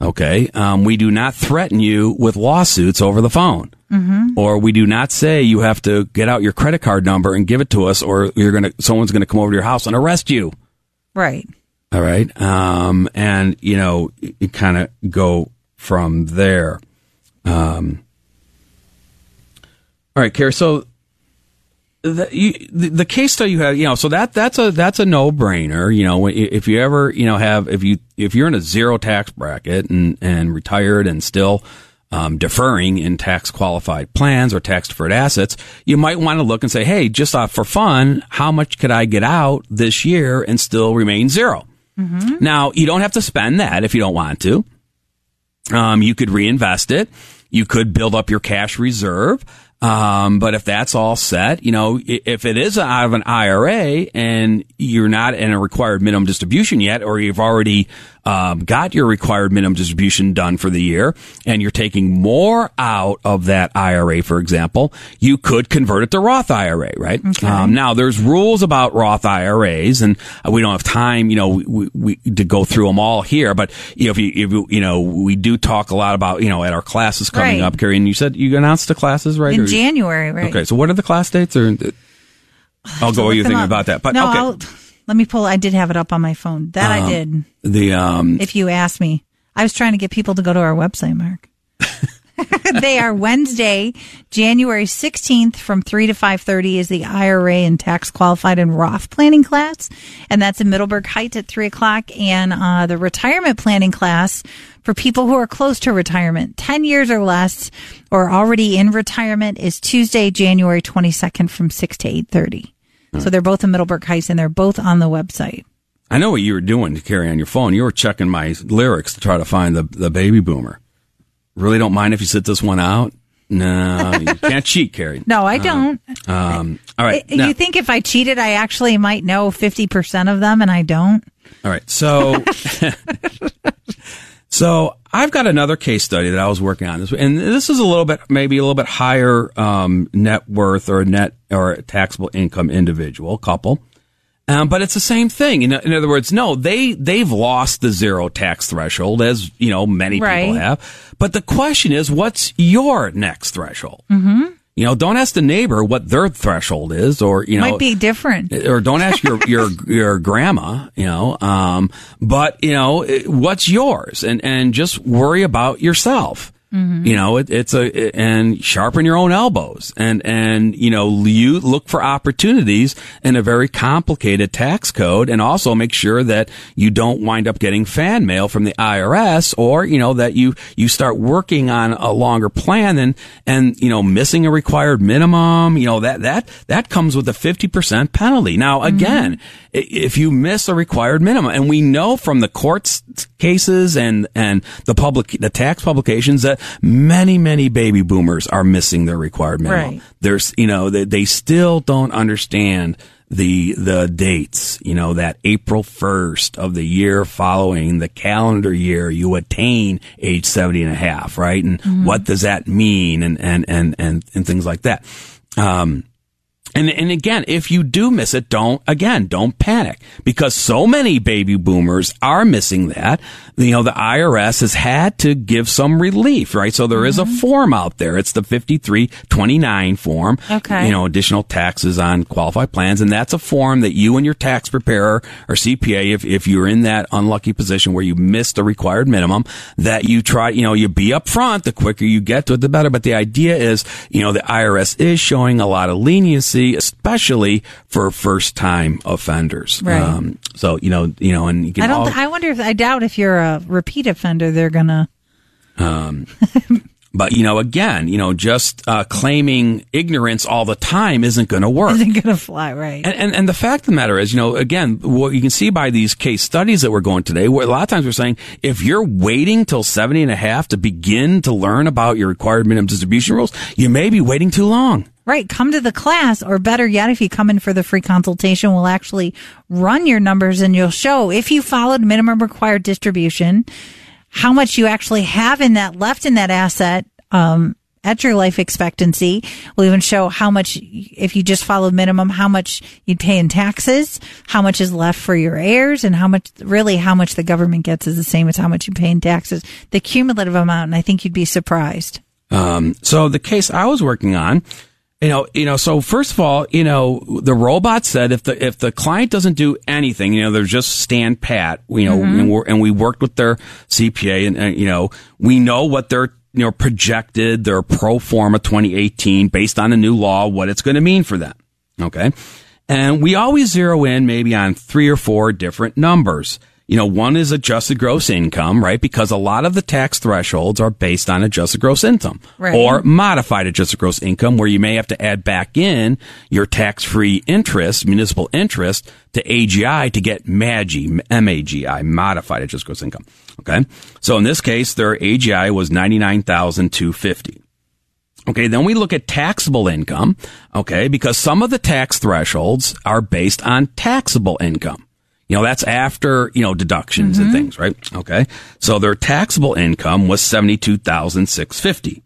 Okay, um, we do not threaten you with lawsuits over the phone. Mm-hmm. Or we do not say you have to get out your credit card number and give it to us or you're gonna someone's going to come over to your house and arrest you. Right. All right. Um, and, you know, you kind of go from there. Um, all right, Kara, so the, you, the, the case study you have, you know, so that that's a that's a no-brainer. You know, if you ever, you know, have if you if you're in a zero tax bracket and, and retired and still Um, deferring in tax qualified plans or tax deferred assets, you might want to look and say, hey, just uh, for fun, how much could I get out this year and still remain zero? Mm-hmm. Now, you don't have to spend that if you don't want to. Um, you could reinvest it. You could build up your cash reserve. Um, but if that's all set, you know, if it is out of an I R A and you're not in a required minimum distribution yet, or you've already, um, got your required minimum distribution done for the year and you're taking more out of that I R A, for example, you could convert it to Roth I R A, right? Okay. Um, now there's rules about Roth I R As and we don't have time, you know, we, we, to go through them all here, but you know, if you, if you, you know, we do talk a lot about, you know, at our classes coming right. up, Carrie, and you said you announced the classes, right? In January, right? Okay, so what are the class dates? Or I'll go. What are you thinking up. About that? But no, okay. I'll, let me pull. I did have it up on my phone. That um, I did. The um, if you ask me, I was trying to get people to go to our website, Mark. They are Wednesday, January sixteenth, from three to five thirty is the I R A and tax qualified and Roth planning class, and that's in Middleburg Heights at three o'clock. And uh, the retirement planning class for people who are close to retirement, ten years or less, or already in retirement, is Tuesday, January twenty second, from six to eight thirty. Right. So they're both in Middleburg Heights, and they're both on the website. I know what you were doing to carry on your phone. You were checking my lyrics to try to find the the baby boomer. Really don't mind if you sit this one out. No, you can't cheat, Carrie. No, I don't. Um, um, all right. It, you think if I cheated, I actually might know fifty percent of them, and I don't? All right. So, so I've got another case study that I was working on this, and this is a little bit, maybe a little bit higher um, net worth or net or taxable income individual couple. Um, but it's the same thing. In, in other words, no, they, they've lost the zero tax threshold, as, you know, many right. people have. But the question is, what's your next threshold? Mm-hmm. You know, don't ask the neighbor what their threshold is, or, you know. Might be different. Or don't ask your, your, your grandma, you know. Um, but, you know, what's yours? And, and just worry about yourself. Mm-hmm. You know, it, it's a, it, and sharpen your own elbows and, and, you know, you look for opportunities in a very complicated tax code, and also make sure that you don't wind up getting fan mail from the I R S, or, you know, that you, you start working on a longer plan and, and, you know, missing a required minimum, you know, that, that, that comes with a fifty percent penalty. Now, again, mm-hmm. if you miss a required minimum, and we know from the court's cases and, and the public, the tax publications that many, many baby boomers are missing their required minimum. Right. There's, you know, they, they still don't understand the, the dates, you know, that April first of the year following the calendar year you attain age seventy and a half, right? And mm-hmm. what does that mean? And, and, and, and, and things like that. Um, And, and again, if you do miss it, don't, again, don't panic, because so many baby boomers are missing that. You know, the I R S has had to give some relief, right? So there is a form out there. It's the fifty-three twenty-nine form. Okay. You know, additional taxes on qualified plans. And that's a form that you and your tax preparer or C P A, if, if you're in that unlucky position where you missed a required minimum, that you try, you know, you be up front. The quicker you get to it, the better. But the idea is, you know, the I R S is showing a lot of leniency, especially for first-time offenders. Right. Um, so you know, you know, and you can I don't. All, I wonder if I doubt if you're a repeat offender, they're gonna. Um, but you know, again, you know, just uh, claiming ignorance all the time isn't going to work. Isn't going to fly, right? And, and and the fact of the matter is, you know, again, what you can see by these case studies that we're going today, where a lot of times we're saying if you're waiting till seventy and a half to begin to learn about your required minimum distribution rules, you may be waiting too long. Right. Come to the class, or better yet, if you come in for the free consultation, we'll actually run your numbers and you'll show if you followed minimum required distribution, how much you actually have in that left in that asset, um, at your life expectancy. We'll even show how much, if you just followed minimum, how much you'd pay in taxes, how much is left for your heirs, and how much, really how much the government gets is the same as how much you pay in taxes, the cumulative amount. And I think you'd be surprised. Um, so the case I was working on, You know, you know, so first of all, you know, the robot said if the if the client doesn't do anything, you know, they're just stand pat, you know, mm-hmm. and, we're, and we worked with their C P A and, and, you know, we know what their, you know, projected, their pro forma twenty eighteen based on the new law, what it's going to mean for them. Okay. And we always zero in maybe on three or four different numbers. You know, one is adjusted gross income, right? Because a lot of the tax thresholds are based on adjusted gross income, right, or modified adjusted gross income, where you may have to add back in your tax-free interest, municipal interest, to A G I to get M A G I, M A G I, modified adjusted gross income. Okay. So in this case, their A G I was ninety-nine thousand two hundred fifty dollars. Okay, then we look at taxable income, okay, because some of the tax thresholds are based on taxable income. You know, that's after, you know, deductions mm-hmm. and things, right? Okay. So their taxable income was seventy-two thousand six hundred fifty dollars.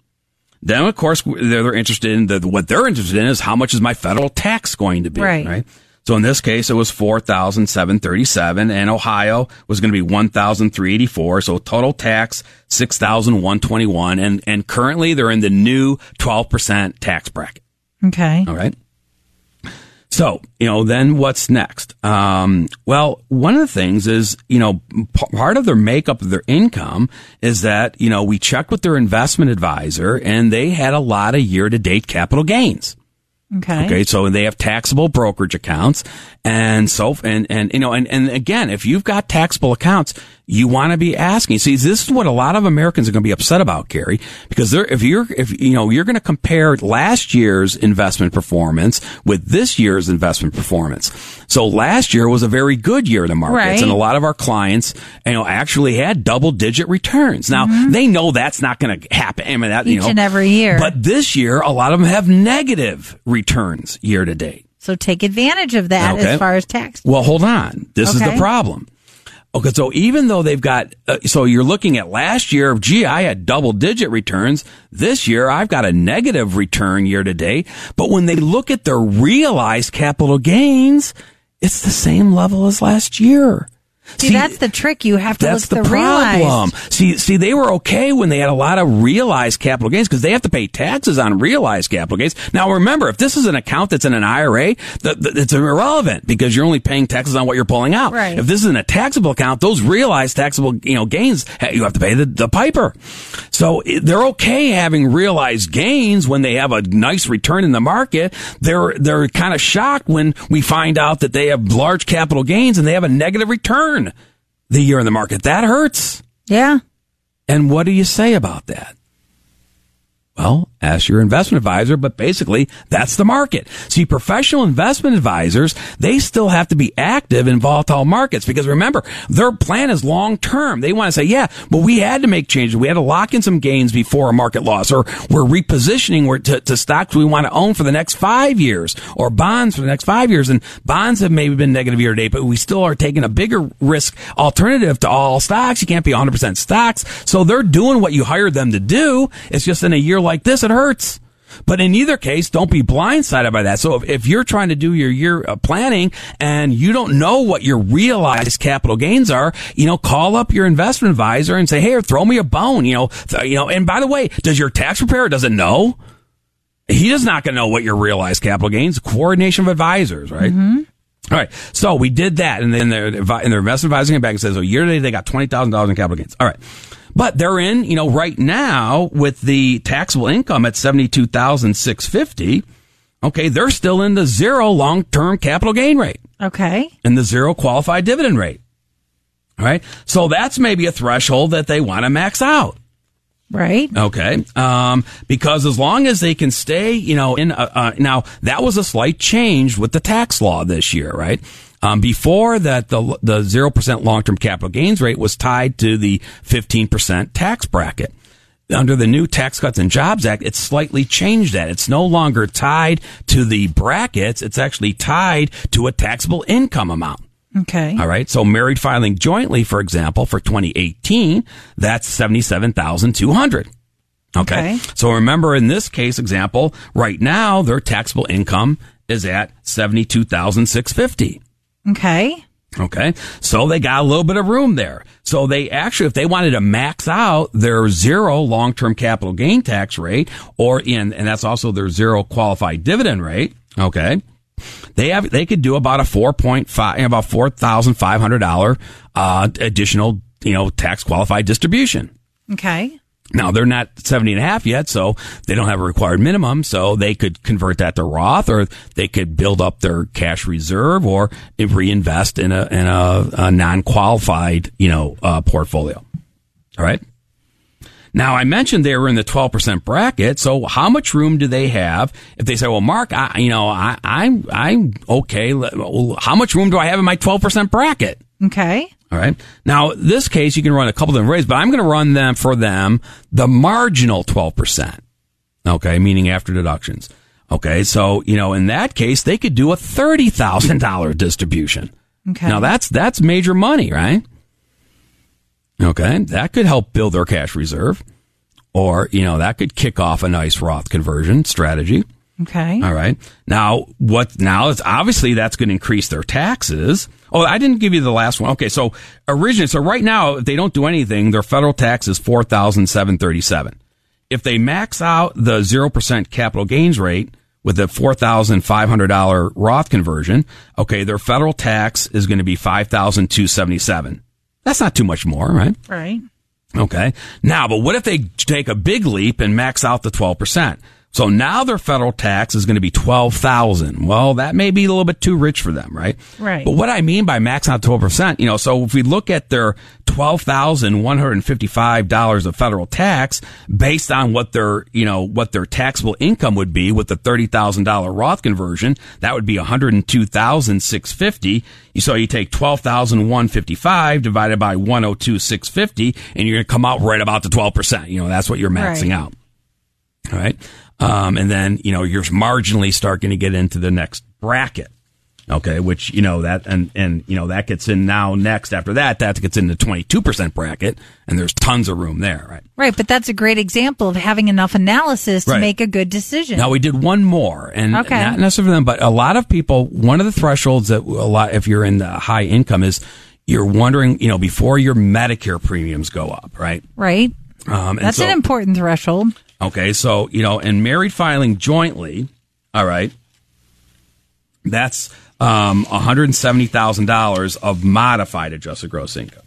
Then, of course, they're interested in the, what they're interested in is how much is my federal tax going to be, right? right? So in this case, it was four thousand seven hundred thirty-seven dollars, and Ohio was going to be one thousand three hundred eighty-four dollars. So total tax, six thousand one hundred twenty-one dollars. And, and currently they're in the new twelve percent tax bracket. Okay. All right. So, you know, then what's next? Um, well, one of the things is, you know, p- part of their makeup of their income is that, you know, we checked with their investment advisor and they had a lot of year-to-date capital gains. Okay. Okay. So they have taxable brokerage accounts. And so, and, and, you know, and, and again, if you've got taxable accounts, you want to be asking. See, this is what a lot of Americans are going to be upset about, Gary, because they're, if you're, if, you know, you're going to compare last year's investment performance with this year's investment performance. So last year was a very good year in the markets. Right. And a lot of our clients, you know, actually had double digit returns. Now mm-hmm. they know that's not going to happen. I mean, that, Each you know, and every year. But this year, a lot of them have negative returns. Returns year to date. So take advantage of that okay. as far as tax. Well, hold on. This okay. is the problem. Okay, so even though they've got, uh, so you're looking at last year, gee, I had double digit returns. This year, I've got a negative return year to date. But when they look at their realized capital gains, it's the same level as last year. See, see, that's the trick. You have to look at the, the problem. Realized. See, see, they were okay when they had a lot of realized capital gains because they have to pay taxes on realized capital gains. Now, remember, if this is an account that's in an I R A, the, the, it's irrelevant because you're only paying taxes on what you're pulling out. Right. If this is in a taxable account, those realized taxable, you know, gains, you have to pay the, the piper. So they're okay having realized gains when they have a nice return in the market. They're, they're kind of shocked when we find out that they have large capital gains and they have a negative return the year in the market. That hurts. Yeah. And what do you say about that? Well, ask your investment advisor, but basically that's the market. See, professional investment advisors, they still have to be active in volatile markets because remember, their plan is long term. They want to say, yeah, but we had to make changes. We had to lock in some gains before a market loss, or we're repositioning to, to stocks we want to own for the next five years or bonds for the next five years. And bonds have maybe been negative year to date, but we still are taking a bigger risk alternative to all stocks. You can't be one hundred percent stocks. So they're doing what you hired them to do. It's just in a year like this, it hurts. But in either case, don't be blindsided by that. So if, if you're trying to do your year uh, planning and you don't know what your realized capital gains are, you know, call up your investment advisor and say, hey, throw me a bone, you know, th- you know, and by the way, does your tax preparer doesn't know? He is not going to know what your realized capital gains, coordination of advisors, right? Mm-hmm. All right. So we did that. And then their, and their investment advisor came back and says, oh, year to date, they got twenty thousand dollars in capital gains. All right. But they're in, you know, right now with the taxable income at seventy-two thousand six hundred fifty dollars. Okay. They're still in the zero long-term capital gain rate. Okay. And the zero qualified dividend rate. All right. So that's maybe a threshold that they want to max out. Right. Okay. Um, because as long as they can stay, you know, in, uh, uh, now that was a slight change with the tax law this year, right? Um, before that, the, the zero percent long-term capital gains rate was tied to the fifteen percent tax bracket. Under the new Tax Cuts and Jobs Act, it's slightly changed that. It's no longer tied to the brackets. It's actually tied to a taxable income amount. Okay. All right. So married filing jointly, for example, for twenty eighteen, that's seventy-seven thousand two hundred dollars. Okay? Okay. So remember in this case example, right now their taxable income is at seventy-two thousand six hundred fifty dollars. Okay. Okay, so they got a little bit of room there. So they actually, if they wanted to max out their zero long-term capital gain tax rate, or in, and that's also their zero qualified dividend rate, okay, they have, they could do about a four point five, about four thousand five hundred dollars uh, additional, you know, tax qualified distribution. Okay. Now, they're not seventy and a half yet, so they don't have a required minimum, so they could convert that to Roth, or they could build up their cash reserve or reinvest in a, in a, a non-qualified, you know, uh, portfolio. All right. Now, I mentioned they were in the twelve percent bracket. So how much room do they have? If they say, well, Mark, I, you know, I, I'm, I'm okay. How much room do I have in my twelve percent bracket? Okay. All right. Now, this case, you can run a couple of different ways, but I'm going to run them for them, the marginal twelve percent. Okay. Meaning after deductions. Okay. So, you know, in that case, they could do a thirty thousand dollars distribution. Okay. Now that's, that's major money, right? Okay. That could help build their cash reserve, or, you know, that could kick off a nice Roth conversion strategy. Okay. All right. Now, what, now it's obviously that's going to increase their taxes. Oh, I didn't give you the last one. Okay, so originally, so right now, if they don't do anything, their federal tax is four thousand seven hundred thirty-seven dollars. If they max out the zero percent capital gains rate with a four thousand five hundred dollars Roth conversion, okay, their federal tax is going to be five thousand two hundred seventy-seven dollars. That's not too much more, right? Right. Okay. Now, but what if they take a big leap and max out the twelve percent? So now their federal tax is going to be twelve thousand dollars. Well, that may be a little bit too rich for them, right? Right. But what I mean by maxing out twelve percent, you know, so if we look at their twelve thousand one hundred fifty-five dollars of federal tax based on what their, you know, what their taxable income would be with the thirty thousand dollars Roth conversion, that would be one hundred two thousand six hundred fifty dollars. So you take twelve thousand one hundred fifty-five dollars divided by one hundred two thousand six hundred fifty dollars, and you're going to come out right about the twelve percent. You know, that's what you're maxing right. out. All right. Um, and then, you know, you're marginally starting to get into the next bracket. Okay. Which, you know, that, and, and, you know, that gets in now next after that, that gets in the twenty-two percent bracket, and there's tons of room there. Right. Right. But that's a great example of having enough analysis to right. make a good decision. Now, we did one more, and okay. not necessarily for them, but a lot of people, one of the thresholds that a lot, if you're in the high income, is you're wondering, you know, before your Medicare premiums go up. Right. Right. Um, and that's so, an important threshold. Okay, so, you know, and married filing jointly, all right, that's um, one hundred seventy thousand dollars of modified adjusted gross income,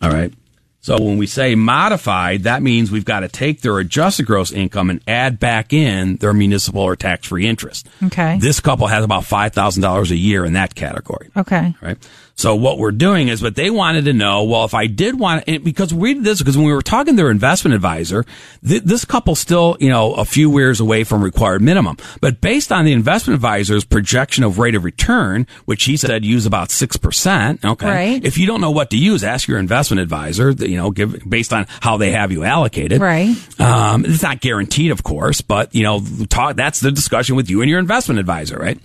all right? So when we say modified, that means we've got to take their adjusted gross income and add back in their municipal or tax-free interest. Okay. This couple has about five thousand dollars a year in that category. Okay. Right. So what we're doing is, but they wanted to know, well, if I did want to, because we did this, because when we were talking to their investment advisor, th- this couple's still, you know, a few years away from required minimum. But based on the investment advisor's projection of rate of return, which he said use about six percent, okay. Right. If you don't know what to use, ask your investment advisor, you know, give based on how they have you allocated. Right. Um, it's not guaranteed, of course, but, you know, talk, that's the discussion with you and your investment advisor, right?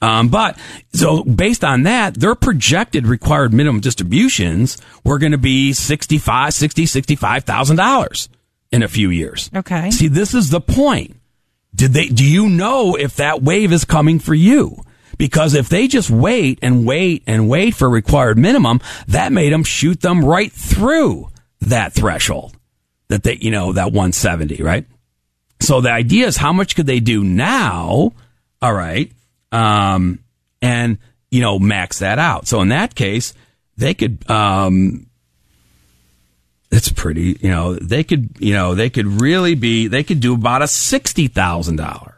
Um, but so based on that, their projected required minimum distributions were going to be sixty-five thousand dollars in a few years. Okay. See, this is the point. Did they, do you know if that wave is coming for you? Because if they just wait and wait and wait for required minimum, that made them shoot them right through that threshold that they, you know, that one seventy, right? So the idea is, how much could they do now? All right. Um, and, you know, max that out. So in that case, they could, um, it's pretty, you know, they could, you know, they could really be, they could do about a sixty thousand dollars.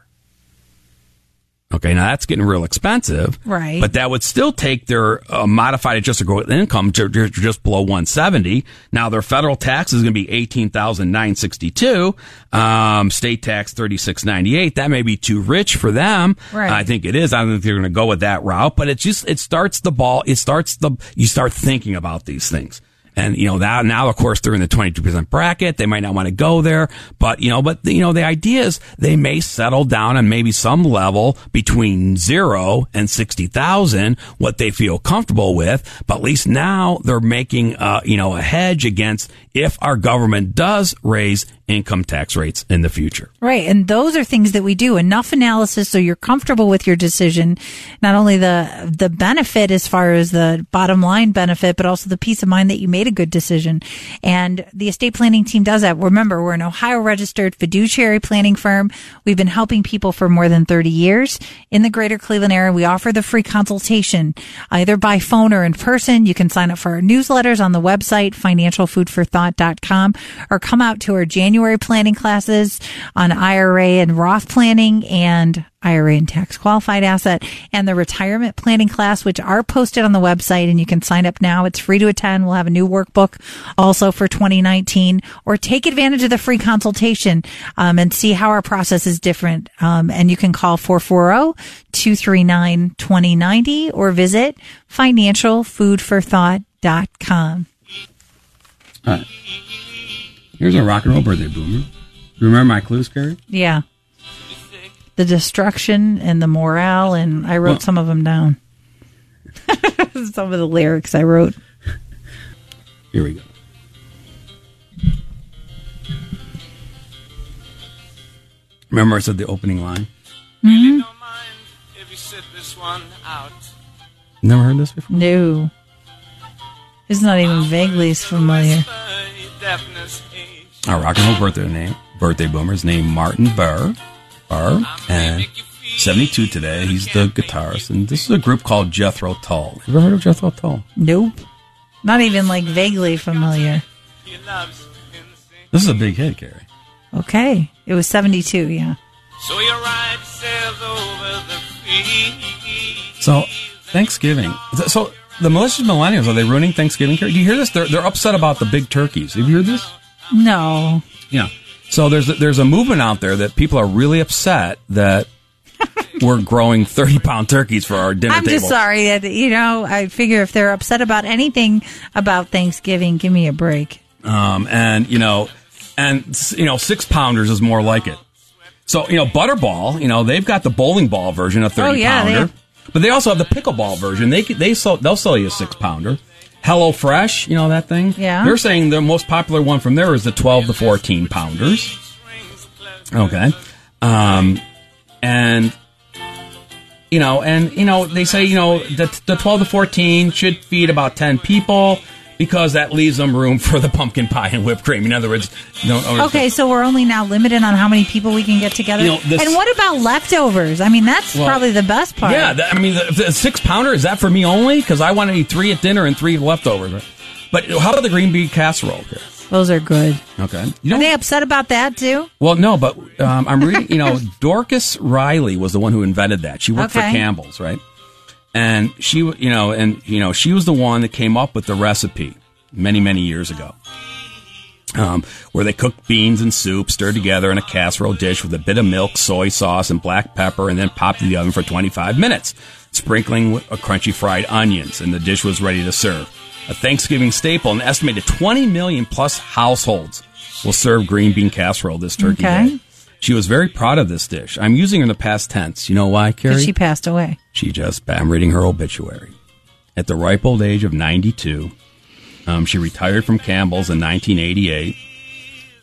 Okay. Now that's getting real expensive. Right. But that would still take their uh, modified adjusted gross income to, to just below one seventy. Now their federal tax is going to be eighteen thousand nine hundred sixty-two. Um, state tax thirty-six ninety-eight. That may be too rich for them. Right. I think it is. I don't think they're going to go with that route, but it just, it starts the ball. It starts the, you start thinking about these things. And, you know, that now, of course, they're in the twenty-two percent bracket. They might not want to go there. But, you know, but, you know, the idea is they may settle down on maybe some level between zero and sixty thousand, what they feel comfortable with. But at least now they're making, uh, you know, a hedge against if our government does raise income tax rates in the future. Right. And those are things that we do. Enough analysis so you're comfortable with your decision. Not only the the benefit as far as the bottom line benefit, but also the peace of mind that you made a good decision. And the estate planning team does that. Remember, we're an Ohio-registered fiduciary planning firm. We've been helping people for more than thirty years. In the greater Cleveland area, we offer the free consultation, either by phone or in person. You can sign up for our newsletters on the website, Financial Food For Thought dot com, or come out to our January planning classes on I R A and Roth planning and I R A and tax qualified asset, and the retirement planning class, which are posted on the website, and you can sign up now. It's free to attend. We'll have a new workbook also for twenty nineteen, or take advantage of the free consultation um, and see how our process is different. Um, and you can call four four zero, two three nine, two zero nine zero or visit Financial Food For Thought dot com. All right. Here's a rock and roll birthday boomer. Remember my clues, Carrie? Yeah. The destruction and the morale, and I wrote well, some of them down. Some of the lyrics I wrote. Here we go. Remember I said the opening line? Mm-hmm. Really don't mind if you sit this one out. Never heard this before? No. It's not even vaguely familiar. Our rock and roll birthday name, birthday boomer's named Martin Barre, Barre, and seventy-two today. He's the guitarist, and this is a group called Jethro Tull. Have you ever heard of Jethro Tull? Nope, not even like vaguely familiar. This is a big hit, Carrie. Okay, it was seventy-two, yeah. So your ride sails over the fields. So Thanksgiving, so the malicious millennials, are they ruining Thanksgiving, Carrie? Do you hear this? They're they're upset about the big turkeys. Have you heard this? No. Yeah. So there's a, there's a movement out there that people are really upset that we're growing thirty pound turkeys for our dinner table. I'm just table. sorry that, you know, I figure if they're upset about anything about Thanksgiving, give me a break. Um, and, you know, and, you know, six pounders is more like it. So, you know, Butterball, you know, they've got the bowling ball version of thirty oh, yeah, pounder, they have- but they also have the pickleball version. They, they sell, they'll sell you a six pounder. Hello Fresh, you know that thing? Yeah. They're saying the most popular one from there is the twelve to fourteen pounders. Okay. Um, and, you know, and, you know, they say, you know, the, the twelve to fourteen should feed about ten people because that leaves them room for the pumpkin pie and whipped cream. In other words, don't over- Okay, so we're only now limited on how many people we can get together. You know, this- and what about leftovers? I mean, that's well, probably the best part. Yeah, that, I mean, the, the six-pounder, is that for me only? Because I want to eat three at dinner and three leftovers. But how about the green bean casserole here? Those are good. Okay. You know, are they upset about that, too? Well, no, but um, I'm reading, you know, Dorcas Riley was the one who invented that. She worked okay. for Campbell's, right? And she, you know, and you know, she was the one that came up with the recipe many, many years ago, um, where they cooked beans and soup, stirred together in a casserole dish with a bit of milk, soy sauce, and black pepper, and then popped in the oven for twenty-five minutes, sprinkling with a crunchy fried onions, and the dish was ready to serve. A Thanksgiving staple, an estimated twenty million plus households will serve green bean casserole this turkey okay. day. She was very proud of this dish. I'm using her in the past tense. You know why, Carrie? Because she passed away. She just, I'm reading her obituary. At the ripe old age of ninety-two, um, she retired from Campbell's in nineteen eighty-eight.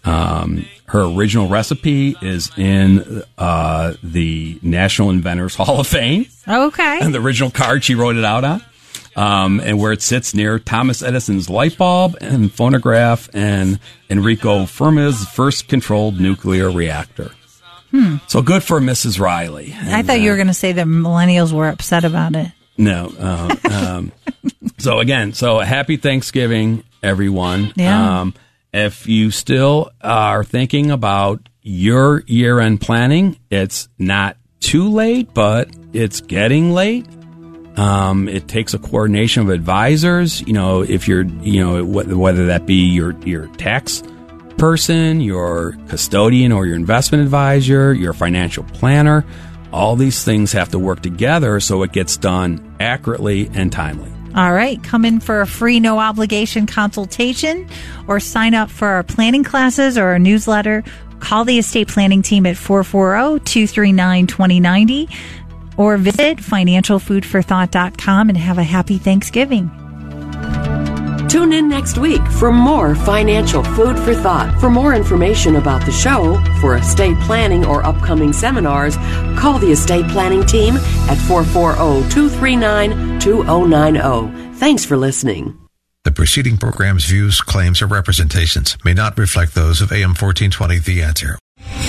Um, her original recipe is in uh, the National Inventors Hall of Fame. Okay. And the original card she wrote it out on. Um, and where it sits near Thomas Edison's light bulb and phonograph and Enrico Fermi's first controlled nuclear reactor. Hmm. So good for Missus Riley. And, I thought you were going to say that millennials were upset about it. No. Uh, um, so again, so happy Thanksgiving, everyone. Yeah. Um, if you still are thinking about your year-end planning, it's not too late, but it's getting late. Um, it takes a coordination of advisors, you know, if you're, you know, whether that be your, your tax person, your custodian or your investment advisor, your financial planner, all these things have to work together so it gets done accurately and timely. All right. Come in for a free, no obligation consultation or sign up for our planning classes or our newsletter. Call the estate planning team at four four zero, two three nine, two zero nine zero or visit financial food for thought dot com and have a happy Thanksgiving. Tune in next week for more Financial Food for Thought. For more information about the show, for estate planning or upcoming seminars, call the estate planning team at four four zero, two three nine, two zero nine zero. Thanks for listening. The preceding program's views, claims, or representations may not reflect those of A M fourteen twenty The Answer.